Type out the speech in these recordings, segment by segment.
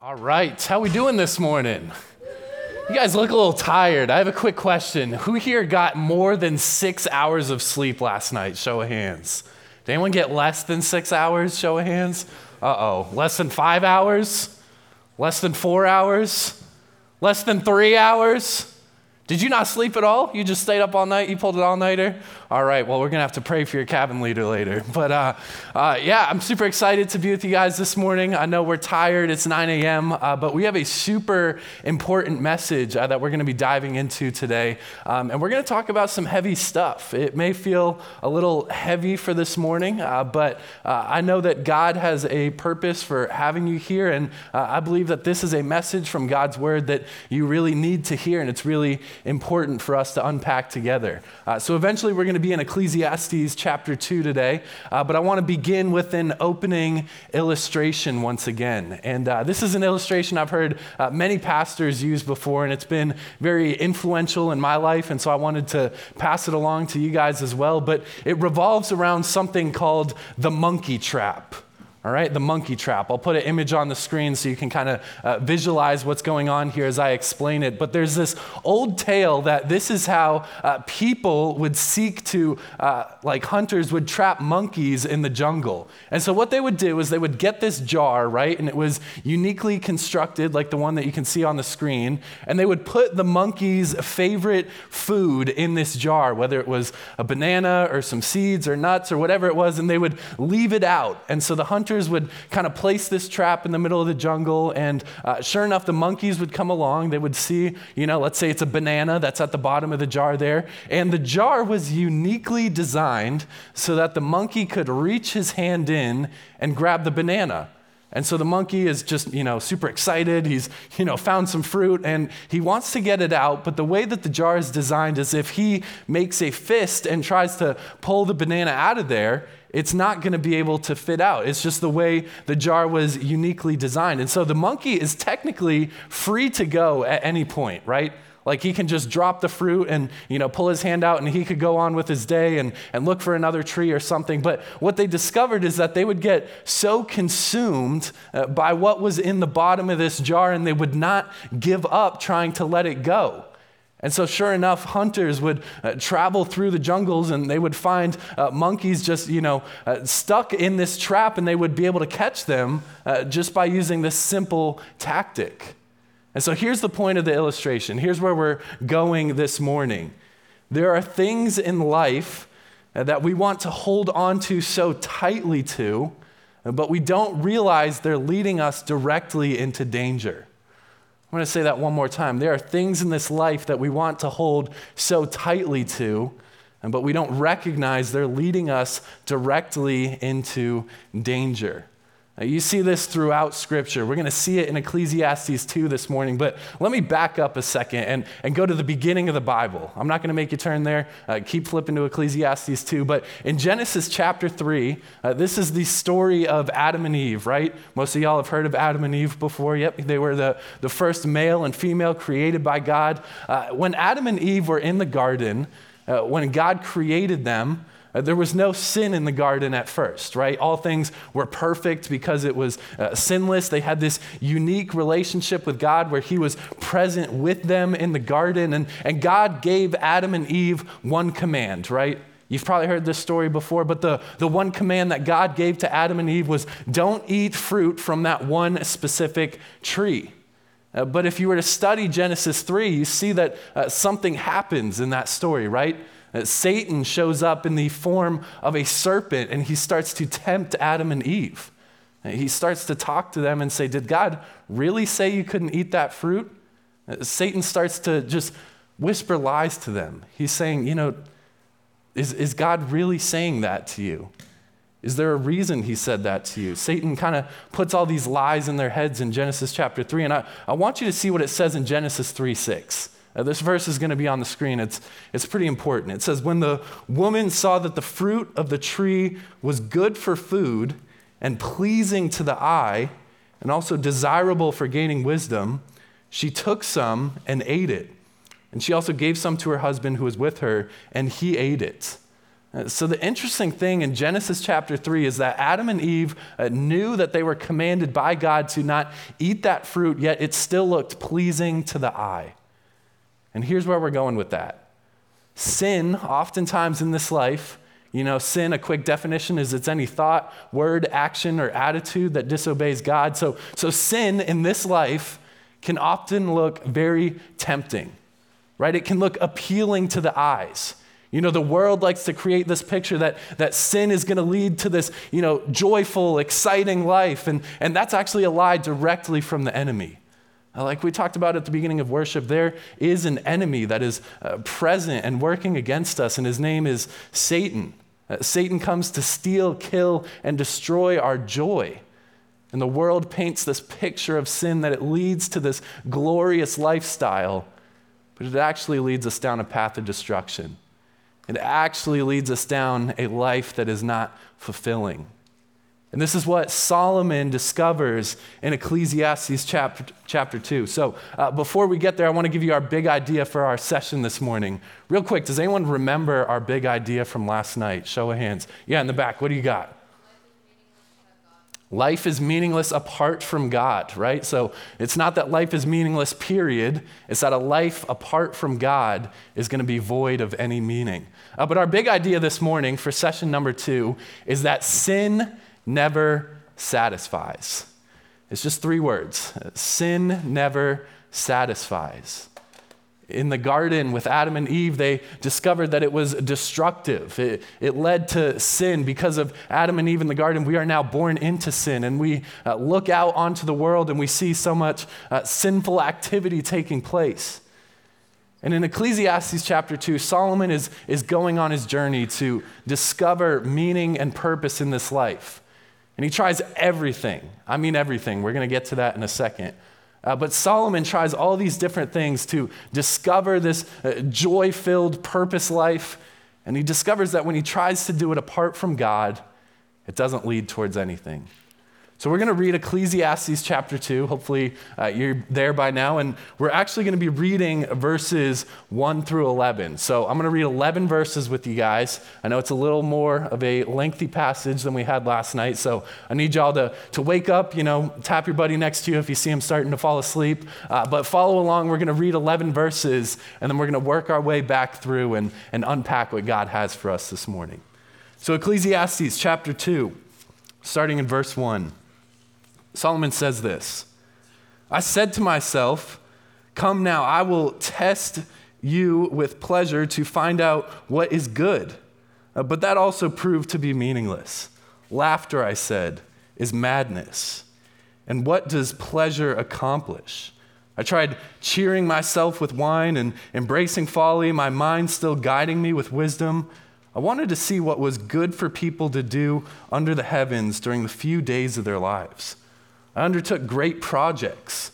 All right, how we doing this morning? You guys look a little tired. I have a quick question. Who here got more than 6 hours of sleep last night? Show of hands. Did anyone get less than 6 hours? Show of hands. Uh-oh. Less than 5 hours? Less than 4 hours? Less than 3 hours? Did you not sleep at all? You just stayed up all night? You pulled an all-nighter? All right, well, we're going to have to pray for your cabin leader later. But yeah, I'm super excited to be with you guys this morning. I know we're tired. It's 9 a.m., but we have a super important message that we're going to be diving into today. And we're going to talk about some heavy stuff. It may feel a little heavy for this morning, but I know that God has a purpose for having you here. And I believe that this is a message from God's word that you really need to hear, and it's really important for us to unpack together. So eventually we're going to be in Ecclesiastes chapter 2 today, but I want to begin with an opening illustration once again. And this is an illustration I've heard many pastors use before, and it's been very influential in my life, and so I wanted to pass it along to you guys as well, but it revolves around something called the monkey trap. All right, the monkey trap. I'll put an image on the screen so you can kind of visualize what's going on here as I explain it. But there's this old tale that this is how people would seek to, like hunters would trap monkeys in the jungle. And so what they would do is they would get this jar, right? And it was uniquely constructed, like the one that you can see on the screen. And they would put the monkey's favorite food in this jar, whether it was a banana or some seeds or nuts or whatever it was, and they would leave it out. And so the hunters would kind of place this trap in the middle of the jungle, and sure enough, the monkeys would come along. They would see, you know, let's say it's a banana that's at the bottom of the jar there, and the jar was uniquely designed so that the monkey could reach his hand in and grab the banana. And so the monkey is just, you know, super excited. He's, you know, found some fruit and he wants to get it out. But the way that the jar is designed is if he makes a fist and tries to pull the banana out of there, it's not going to be able to fit out. It's just the way the jar was uniquely designed. And so the monkey is technically free to go at any point, right? Like he can just drop the fruit and, you know, pull his hand out, and he could go on with his day and look for another tree or something. But what they discovered is that they would get so consumed by what was in the bottom of this jar, and they would not give up trying to let it go. And so sure enough, hunters would travel through the jungles, and they would find monkeys just, you know, stuck in this trap, and they would be able to catch them just by using this simple tactic. And so here's the point of the illustration. Here's where we're going this morning. There are things in life that we want to hold on to so tightly to, but we don't realize they're leading us directly into danger. I'm going to say that one more time. There are things in this life that we want to hold so tightly to, but we don't recognize they're leading us directly into danger. You see this throughout Scripture. We're going to see it in Ecclesiastes 2 this morning, but let me back up a second and go to the beginning of the Bible. I'm not going to make you turn there. Keep flipping to Ecclesiastes 2, but in Genesis chapter 3, this is the story of Adam and Eve, right? Most of y'all have heard of Adam and Eve before. Yep, they were the first male and female created by God. When Adam and Eve were in the garden, when God created them, there was no sin in the garden at first, right? All things were perfect because it was sinless. They had this unique relationship with God where he was present with them in the garden. And God gave Adam and Eve one command, right? You've probably heard this story before, but the one command that God gave to Adam and Eve was, don't eat fruit from that one specific tree. But if you were to study Genesis 3, you see that something happens in that story, right? Satan shows up in the form of a serpent, and he starts to tempt Adam and Eve. He starts to talk to them and say, did God really say you couldn't eat that fruit? Satan starts to just whisper lies to them. He's saying, you know, is God really saying that to you? Is there a reason he said that to you? Satan kind of puts all these lies in their heads in Genesis chapter 3, and I want you to see what it says in Genesis 3:6. This verse is going to be on the screen. It's pretty important. It says, when the woman saw that the fruit of the tree was good for food and pleasing to the eye and also desirable for gaining wisdom, she took some and ate it. And she also gave some to her husband who was with her, and he ate it. So the interesting thing in Genesis chapter 3 is that Adam and Eve knew that they were commanded by God to not eat that fruit, yet it still looked pleasing to the eye. And here's where we're going with that. Sin, oftentimes in this life, sin, a quick definition is it's any thought, word, action, or attitude that disobeys God. So sin in this life can often look very tempting, right? It can look appealing to the eyes. The world likes to create this picture that sin is going to lead to this, joyful, exciting life. And that's actually a lie directly from the enemy. Like we talked about at the beginning of worship, there is an enemy that is present and working against us, and his name is Satan. Satan comes to steal, kill, and destroy our joy. And the world paints this picture of sin that it leads to this glorious lifestyle, but it actually leads us down a path of destruction. It actually leads us down a life that is not fulfilling. And this is what Solomon discovers in Ecclesiastes chapter 2. So before we get there, I want to give you our big idea for our session this morning. Real quick, does anyone remember our big idea from last night? Show of hands. Yeah, in the back, what do you got? Life is meaningless apart from God, right? So it's not that life is meaningless, period. It's that a life apart from God is going to be void of any meaning. But our big idea this morning for session number 2 is that sin never satisfies. It's just 3 words. Sin never satisfies. In the garden with Adam and Eve, they discovered that it was destructive. It led to sin. Because of Adam and Eve in the garden, we are now born into sin. And we look out onto the world and we see so much sinful activity taking place. And in Ecclesiastes chapter 2, Solomon is going on his journey to discover meaning and purpose in this life. And he tries everything. I mean everything. We're going to get to that in a second. But Solomon tries all these different things to discover this joy-filled purpose life. And he discovers that when he tries to do it apart from God, it doesn't lead towards anything. So we're going to read Ecclesiastes chapter 2. Hopefully you're there by now. And we're actually going to be reading verses 1 through 11. So I'm going to read 11 verses with you guys. I know it's a little more of a lengthy passage than we had last night. So I need y'all to wake up, tap your buddy next to you if you see him starting to fall asleep. But follow along. We're going to read 11 verses, and then we're going to work our way back through and unpack what God has for us this morning. So Ecclesiastes chapter 2, starting in verse 1. Solomon says this: I said to myself, come now, I will test you with pleasure to find out what is good. But that also proved to be meaningless. Laughter, I said, is madness. And what does pleasure accomplish? I tried cheering myself with wine and embracing folly, my mind still guiding me with wisdom. I wanted to see what was good for people to do under the heavens during the few days of their lives. I undertook great projects.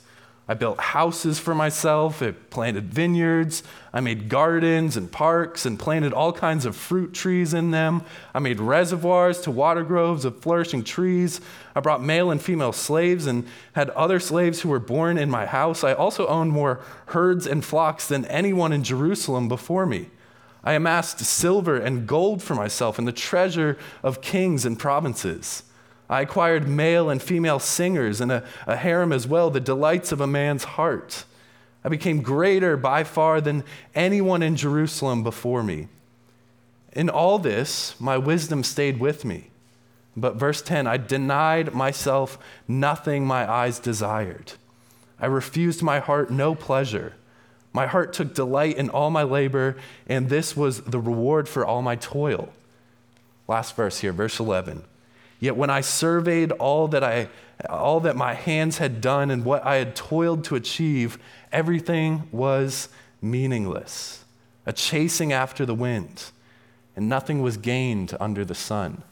I built houses for myself. I planted vineyards. I made gardens and parks and planted all kinds of fruit trees in them. I made reservoirs to water groves of flourishing trees. I brought male and female slaves and had other slaves who were born in my house. I also owned more herds and flocks than anyone in Jerusalem before me. I amassed silver and gold for myself and the treasure of kings and provinces. I acquired male and female singers and a harem as well, the delights of a man's heart. I became greater by far than anyone in Jerusalem before me. In all this, my wisdom stayed with me. But verse 10, I denied myself nothing my eyes desired. I refused my heart no pleasure. My heart took delight in all my labor, and this was the reward for all my toil. Last verse here, verse 11. Yet when I surveyed all that my hands had done and what I had toiled to achieve, everything was meaningless, a chasing after the wind, and nothing was gained under the sun.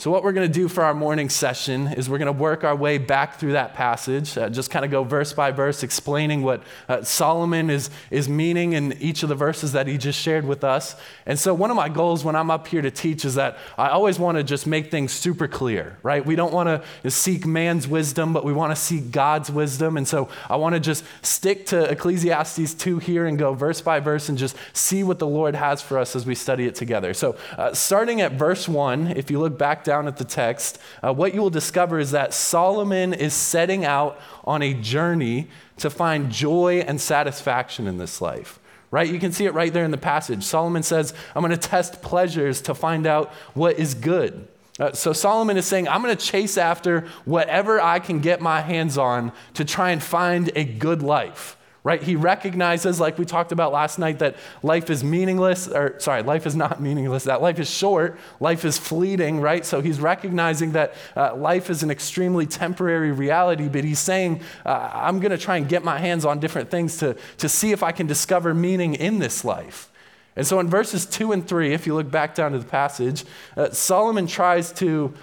So what we're going to do for our morning session is we're going to work our way back through that passage, just kind of go verse by verse, explaining what Solomon is meaning in each of the verses that he just shared with us. And so one of my goals when I'm up here to teach is that I always want to just make things super clear, right? We don't want to seek man's wisdom, but we want to seek God's wisdom. And so I want to just stick to Ecclesiastes 2 here and go verse by verse and just see what the Lord has for us as we study it together. So starting at verse 1, if you look back down at the text, what you will discover is that Solomon is setting out on a journey to find joy and satisfaction in this life, right? You can see it right there in the passage. Solomon says, I'm going to test pleasures to find out what is good. So Solomon is saying, I'm going to chase after whatever I can get my hands on to try and find a good life. Right? He recognizes, like we talked about last night, that life is not meaningless, that life is short, life is fleeting, right? So he's recognizing that life is an extremely temporary reality, but he's saying, I'm going to try and get my hands on different things to see if I can discover meaning in this life. And so in verses 2 and 3, if you look back down to the passage, Solomon tries to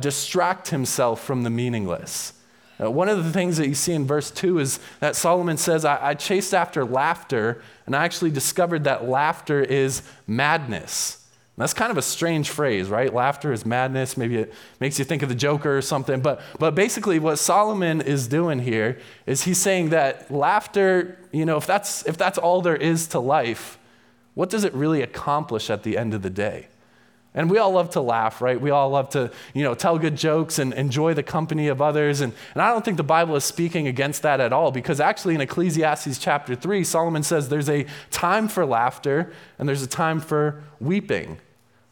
distract himself from the meaningless. One of the things that you see in verse 2 is that Solomon says, I chased after laughter, and I actually discovered that laughter is madness. And that's kind of a strange phrase, right? Laughter is madness. Maybe it makes you think of the Joker or something. But basically what Solomon is doing here is he's saying that laughter, you know, if that's all there is to life, what does it really accomplish at the end of the day? And we all love to laugh, right? We all love to, you know, tell good jokes and enjoy the company of others. And I don't think the Bible is speaking against that at all, because actually in Ecclesiastes chapter 3, Solomon says there's a time for laughter and there's a time for weeping.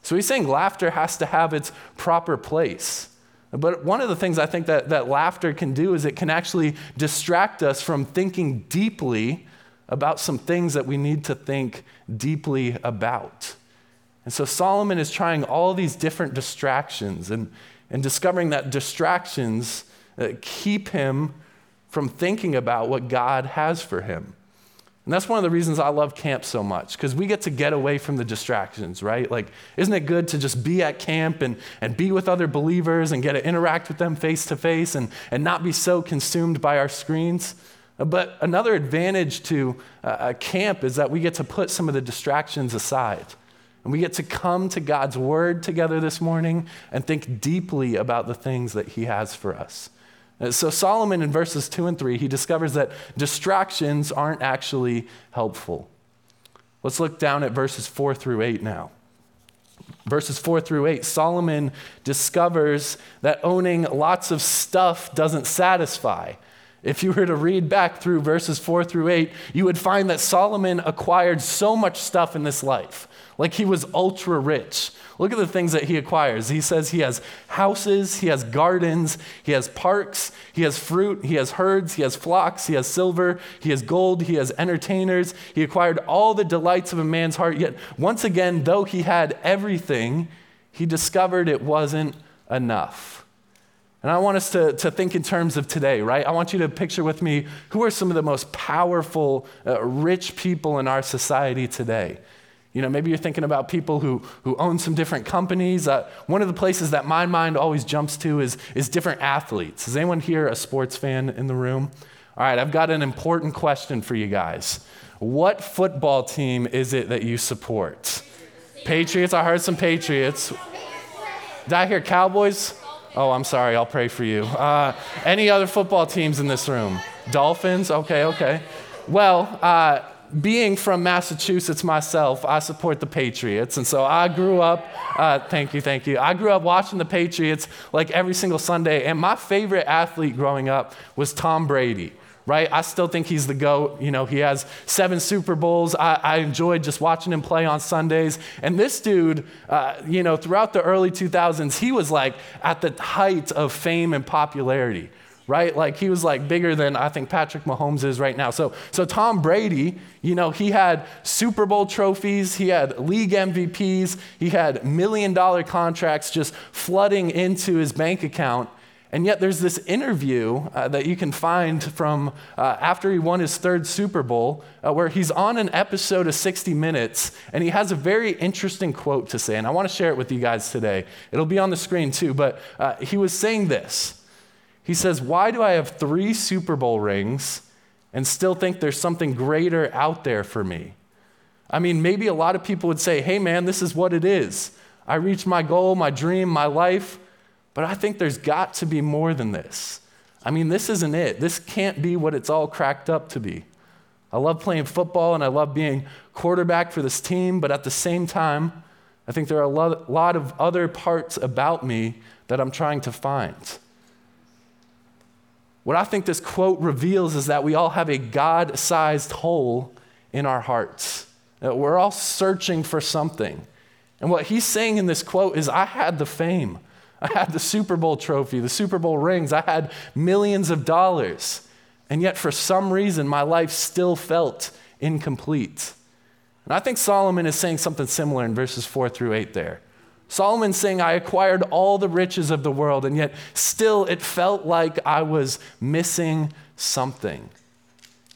So he's saying laughter has to have its proper place. But one of the things I think that laughter can do is it can actually distract us from thinking deeply about some things that we need to think deeply about. And so Solomon is trying all these different distractions and discovering that distractions keep him from thinking about what God has for him. And that's one of the reasons I love camp so much, because we get to get away from the distractions, right? Like, isn't it good to just be at camp and be with other believers and get to interact with them face to face and not be so consumed by our screens? But another advantage to a camp is that we get to put some of the distractions aside. And we get to come to God's word together this morning and think deeply about the things that he has for us. So Solomon in verses 2 and 3, he discovers that distractions aren't actually helpful. Let's look down at verses 4 through 8 now. Verses 4 through 8, Solomon discovers that owning lots of stuff doesn't satisfy. If you were to read back through verses 4 through 8, you would find that Solomon acquired so much stuff in this life. Like, he was ultra rich. Look at the things that he acquires. He says he has houses, he has gardens, he has parks, he has fruit, he has herds, he has flocks, he has silver, he has gold, he has entertainers. He acquired all the delights of a man's heart. Yet once again, though he had everything, he discovered it wasn't enough. And I want us to think in terms of today, right? I want you to picture with me, who are some of the most powerful, rich people in our society today? You know, maybe you're thinking about people who own some different companies. One of the places that my mind always jumps to is different athletes. Is anyone here a sports fan in the room? All right, I've got an important question for you guys. What football team is it that you support? Patriots. I heard some Patriots. Did I hear Cowboys? Oh, I'm sorry. I'll pray for you. Any other football teams in this room? Dolphins? Okay. Well, being from Massachusetts myself, I support the Patriots. And so I grew up, thank you. I grew up watching the Patriots like every single Sunday. And my favorite athlete growing up was Tom Brady. Right? I still think he's the GOAT. You know, he has 7 Super Bowls. I enjoyed just watching him play on Sundays. And this dude, you know, throughout the early 2000s, he was like at the height of fame and popularity, right? Like, he was like bigger than I think Patrick Mahomes is right now. So Tom Brady, you know, he had Super Bowl trophies, he had league MVPs, he had $1 million contracts just flooding into his bank account. And yet there's this interview that you can find from after he won his third Super Bowl, where he's on an episode of 60 Minutes, and he has a very interesting quote to say, and I want to share it with you guys today. It'll be on the screen too, but he was saying this. He says, "Why do I have 3 Super Bowl rings and still think there's something greater out there for me? I mean, maybe a lot of people would say, hey man, this is what it is. I reached my goal, my dream, my life. But I think there's got to be more than this. I mean, this isn't it. This can't be what it's all cracked up to be. I love playing football and I love being quarterback for this team, but at the same time, I think there are a lot of other parts about me that I'm trying to find." What I think this quote reveals is that we all have a God-sized hole in our hearts. That we're all searching for something. And what he's saying in this quote is, I had the fame. I had the Super Bowl trophy, the Super Bowl rings. I had millions of dollars. And yet for some reason, my life still felt incomplete. And I think Solomon is saying something similar in verses 4-8 there. Solomon's saying, I acquired all the riches of the world, and yet still it felt like I was missing something.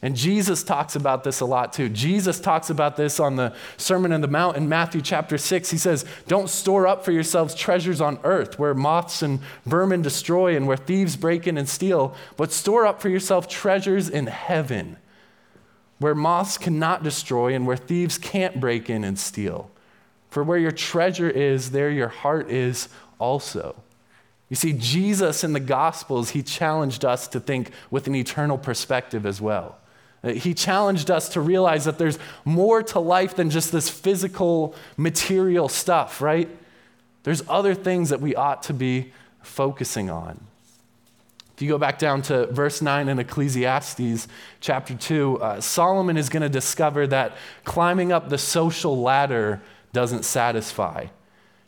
And Jesus talks about this a lot too. Jesus talks about this on the Sermon on the Mount in Matthew chapter 6. He says, don't store up for yourselves treasures on earth where moths and vermin destroy and where thieves break in and steal, but store up for yourself treasures in heaven where moths cannot destroy and where thieves can't break in and steal. For where your treasure is, there your heart is also. You see, Jesus in the Gospels, he challenged us to think with an eternal perspective as well. He challenged us to realize that there's more to life than just this physical, material stuff, right? There's other things that we ought to be focusing on. If you go back down to verse 9 in Ecclesiastes chapter 2, Solomon is going to discover that climbing up the social ladder doesn't satisfy.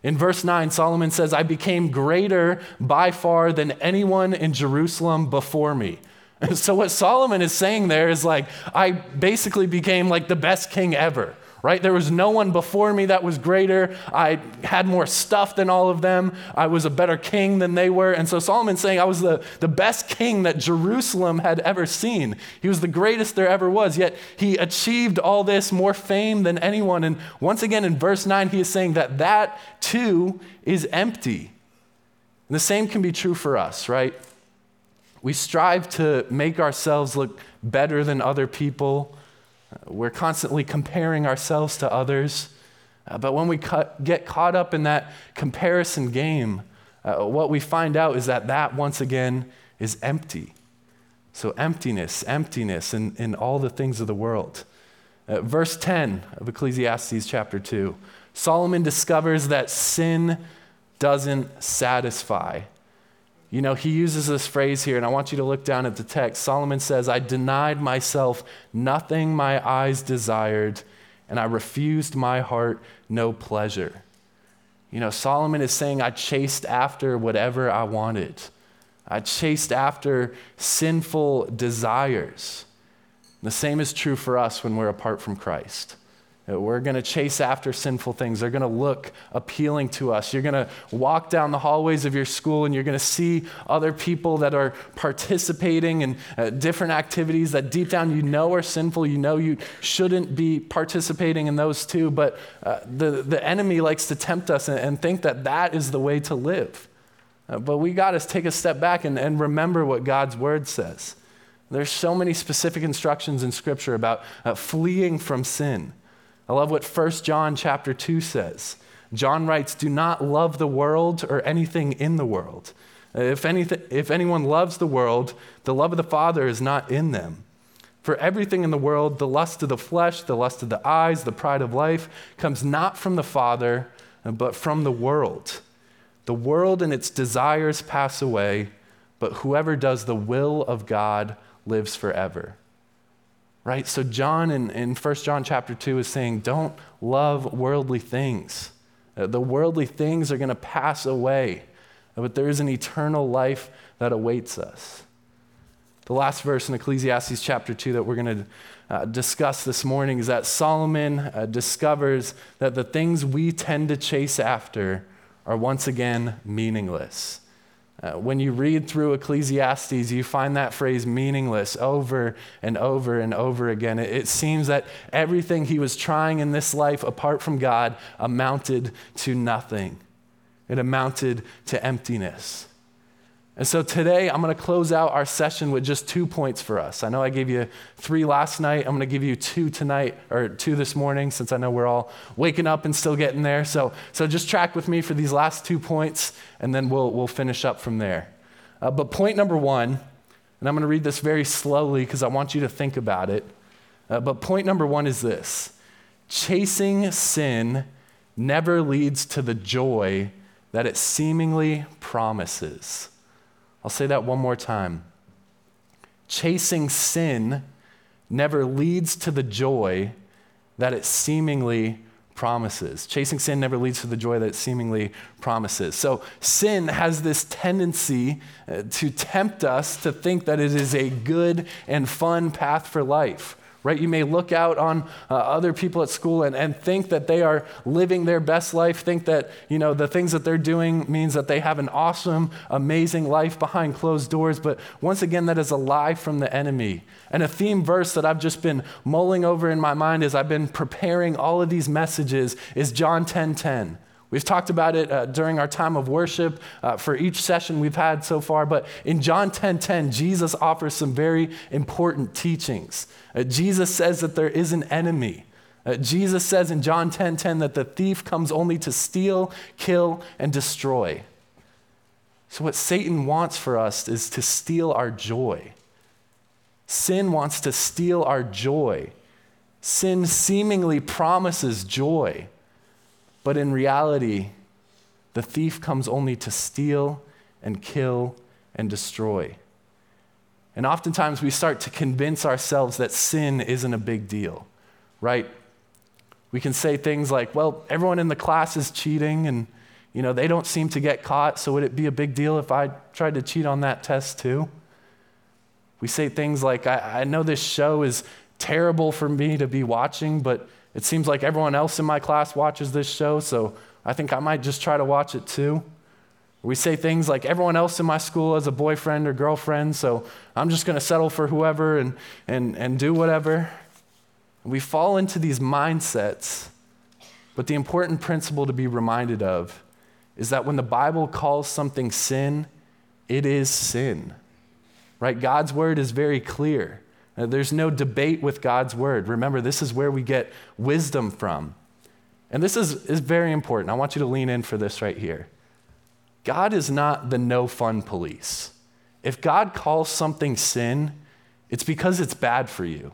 In verse 9, Solomon says, I became greater by far than anyone in Jerusalem before me. So what Solomon is saying there is like, I basically became like the best king ever, right? There was no one before me that was greater. I had more stuff than all of them. I was a better king than they were. And so Solomon's saying I was the best king that Jerusalem had ever seen. He was the greatest there ever was, yet he achieved all this, more fame than anyone. And once again, in verse 9, he is saying that too is empty. And the same can be true for us, right? We strive to make ourselves look better than other people. We're constantly comparing ourselves to others. But when we get caught up in that comparison game, what we find out is that once again is empty. So emptiness in all the things of the world. Verse 10 of Ecclesiastes chapter 2, Solomon discovers that sin doesn't satisfy. You know, he uses this phrase here, and I want you to look down at the text. Solomon says, I denied myself nothing my eyes desired, and I refused my heart no pleasure. You know, Solomon is saying, I chased after whatever I wanted. I chased after sinful desires. The same is true for us when we're apart from Christ. We're going to chase after sinful things. They're going to look appealing to us. You're going to walk down the hallways of your school and you're going to see other people that are participating in different activities that deep down you know are sinful. You know you shouldn't be participating in those too, but the enemy likes to tempt us and think that is the way to live. But we got to take a step back and remember what God's word says. There's so many specific instructions in Scripture about fleeing from sin. I love what 1 John chapter 2 says. John writes, do not love the world or anything in the world. If anyone loves the world, the love of the Father is not in them. For everything in the world, the lust of the flesh, the lust of the eyes, the pride of life, comes not from the Father, but from the world. The world and its desires pass away, but whoever does the will of God lives forever. Right? So John in 1 John chapter 2 is saying, don't love worldly things. The worldly things are going to pass away, but there is an eternal life that awaits us. The last verse in Ecclesiastes chapter 2 that we're going to discuss this morning is that Solomon discovers that the things we tend to chase after are once again meaningless. When you read through Ecclesiastes, you find that phrase meaningless over and over and over again. It seems that everything he was trying in this life apart from God amounted to nothing. It amounted to emptiness. And so today, I'm going to close out our session with just 2 points for us. I know I gave you 3 last night. I'm going to give you 2 tonight, or 2 this morning, since I know we're all waking up and still getting there. So just track with me for these last 2 points, and then we'll finish up from there. But point number 1, and I'm going to read this very slowly because I want you to think about it. But point number 1 is this: chasing sin never leads to the joy that it seemingly promises. I'll say that one more time. Chasing sin never leads to the joy that it seemingly promises. Chasing sin never leads to the joy that it seemingly promises. So sin has this tendency to tempt us to think that it is a good and fun path for life. Right? You may look out on other people at school and think that they are living their best life, think that, you know, the things that they're doing means that they have an awesome, amazing life behind closed doors. But once again, that is a lie from the enemy. And a theme verse that I've just been mulling over in my mind as I've been preparing all of these messages is John 10:10. We've talked about it during our time of worship for each session we've had so far, but in John 10:10, Jesus offers some very important teachings. Jesus says that there is an enemy. Jesus says in John 10:10 that the thief comes only to steal, kill, and destroy. So what Satan wants for us is to steal our joy. Sin wants to steal our joy. Sin seemingly promises joy. But in reality, the thief comes only to steal and kill and destroy. And oftentimes we start to convince ourselves that sin isn't a big deal, right? We can say things like, well, everyone in the class is cheating and, you know, they don't seem to get caught, so would it be a big deal if I tried to cheat on that test too? We say things like, I know this show is terrible for me to be watching, but it seems like everyone else in my class watches this show, so I think I might just try to watch it too. We say things like, everyone else in my school has a boyfriend or girlfriend, so I'm just going to settle for whoever and do whatever. We fall into these mindsets, but the important principle to be reminded of is that when the Bible calls something sin, it is sin, right? God's word is very clear. There's no debate with God's word. Remember, this is where we get wisdom from. And this is very important. I want you to lean in for this right here. God is not the no fun police. If God calls something sin, it's because it's bad for you.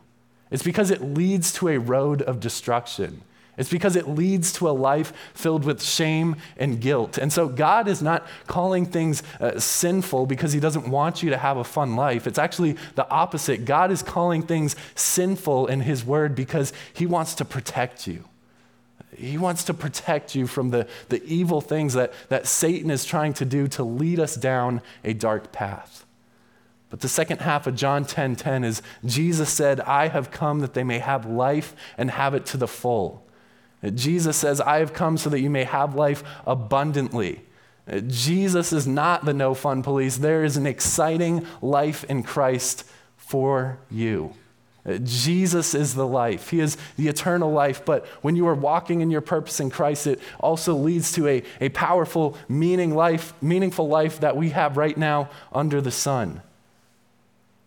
It's because it leads to a road of destruction. It's because it leads to a life filled with shame and guilt. And so God is not calling things sinful because he doesn't want you to have a fun life. It's actually the opposite. God is calling things sinful in his word because he wants to protect you. He wants to protect you from the evil things that Satan is trying to do to lead us down a dark path. But the second half of John 10:10 is Jesus said, I have come that they may have life and have it to the full. Jesus says, I have come so that you may have life abundantly. Jesus is not the no fun police. There is an exciting life in Christ for you. Jesus is the life. He is the eternal life. But when you are walking in your purpose in Christ, it also leads to a powerful, meaningful life that we have right now under the sun.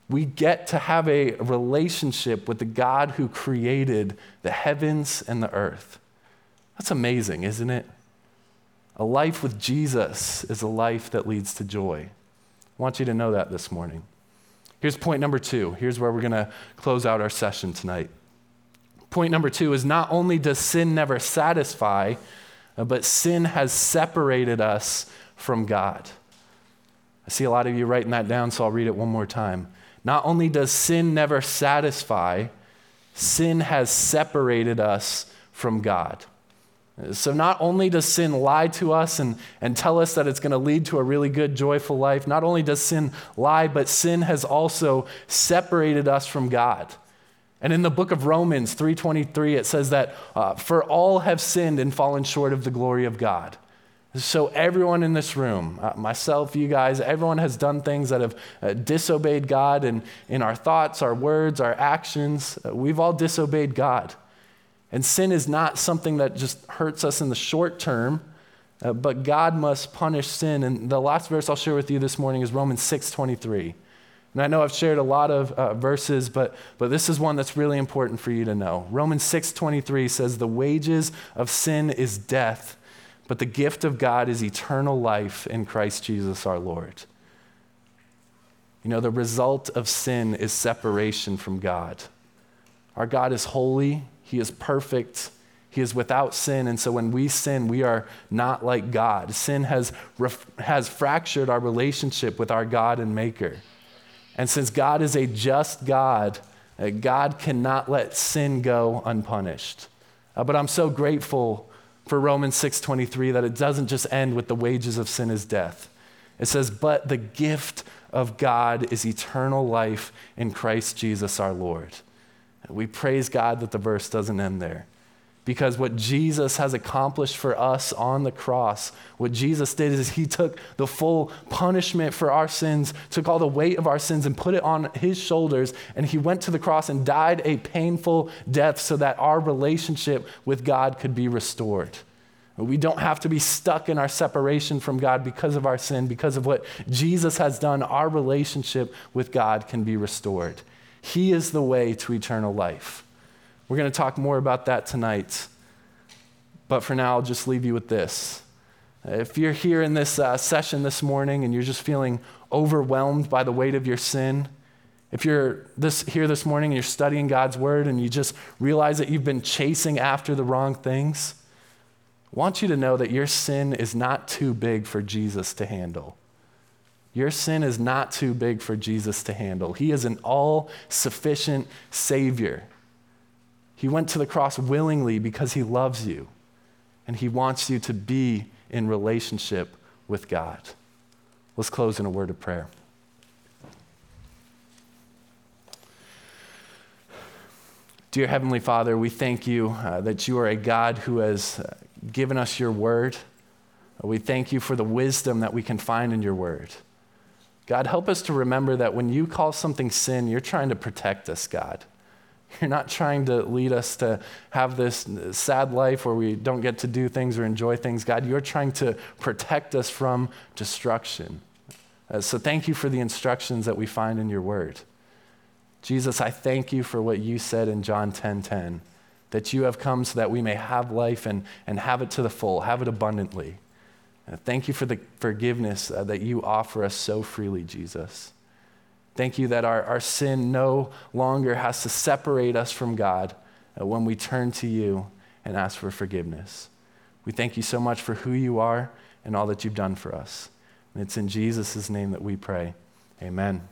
We get to have a relationship with the God who created the heavens and the earth. That's amazing, isn't it? A life with Jesus is a life that leads to joy. I want you to know that this morning. Here's point number 2. Here's where we're going to close out our session tonight. Point number 2 is not only does sin never satisfy, but sin has separated us from God. I see a lot of you writing that down, so I'll read it one more time. Not only does sin never satisfy, sin has separated us from God. So not only does sin lie to us and tell us that it's going to lead to a really good, joyful life, not only does sin lie, but sin has also separated us from God. And in the book of Romans 3:23, it says that for all have sinned and fallen short of the glory of God. So everyone in this room, myself, you guys, everyone has done things that have disobeyed God in our thoughts, our words, our actions. We've all disobeyed God. And sin is not something that just hurts us in the short term, but God must punish sin. And the last verse I'll share with you this morning is Romans 6:23. And I know I've shared a lot of verses, but this is one that's really important for you to know. Romans 6:23 says, "The wages of sin is death, but the gift of God is eternal life in Christ Jesus our Lord." You know, the result of sin is separation from God. Our God is holy. He is perfect. He is without sin. And so when we sin, we are not like God. Sin has fractured our relationship with our God and Maker. And since God is a just God, God cannot let sin go unpunished. But I'm so grateful for Romans 6:23 that it doesn't just end with the wages of sin is death. It says, but the gift of God is eternal life in Christ Jesus our Lord. We praise God that the verse doesn't end there, because what Jesus has accomplished for us on the cross, what Jesus did is he took the full punishment for our sins, took all the weight of our sins and put it on his shoulders, and he went to the cross and died a painful death so that our relationship with God could be restored. We don't have to be stuck in our separation from God because of our sin. Because of what Jesus has done, our relationship with God can be restored. He is the way to eternal life. We're going to talk more about that tonight. But for now, I'll just leave you with this. If you're here in this session this morning and you're just feeling overwhelmed by the weight of your sin, if you're here this morning and you're studying God's word and you just realize that you've been chasing after the wrong things, I want you to know that your sin is not too big for Jesus to handle. Your sin is not too big for Jesus to handle. He is an all-sufficient Savior. He went to the cross willingly because he loves you, and he wants you to be in relationship with God. Let's close in a word of prayer. Dear Heavenly Father, we thank you that you are a God who has given us your word. We thank you for the wisdom that we can find in your word. God, help us to remember that when you call something sin, you're trying to protect us, God. You're not trying to lead us to have this sad life where we don't get to do things or enjoy things. God, you're trying to protect us from destruction. So thank you for the instructions that we find in your word. Jesus, I thank you for what you said in John 10:10, that you have come so that we may have life and have it to the full, have it abundantly. Thank you for the forgiveness that you offer us so freely, Jesus. Thank you that our sin no longer has to separate us from God when we turn to you and ask for forgiveness. We thank you so much for who you are and all that you've done for us. And it's in Jesus' name that we pray. Amen.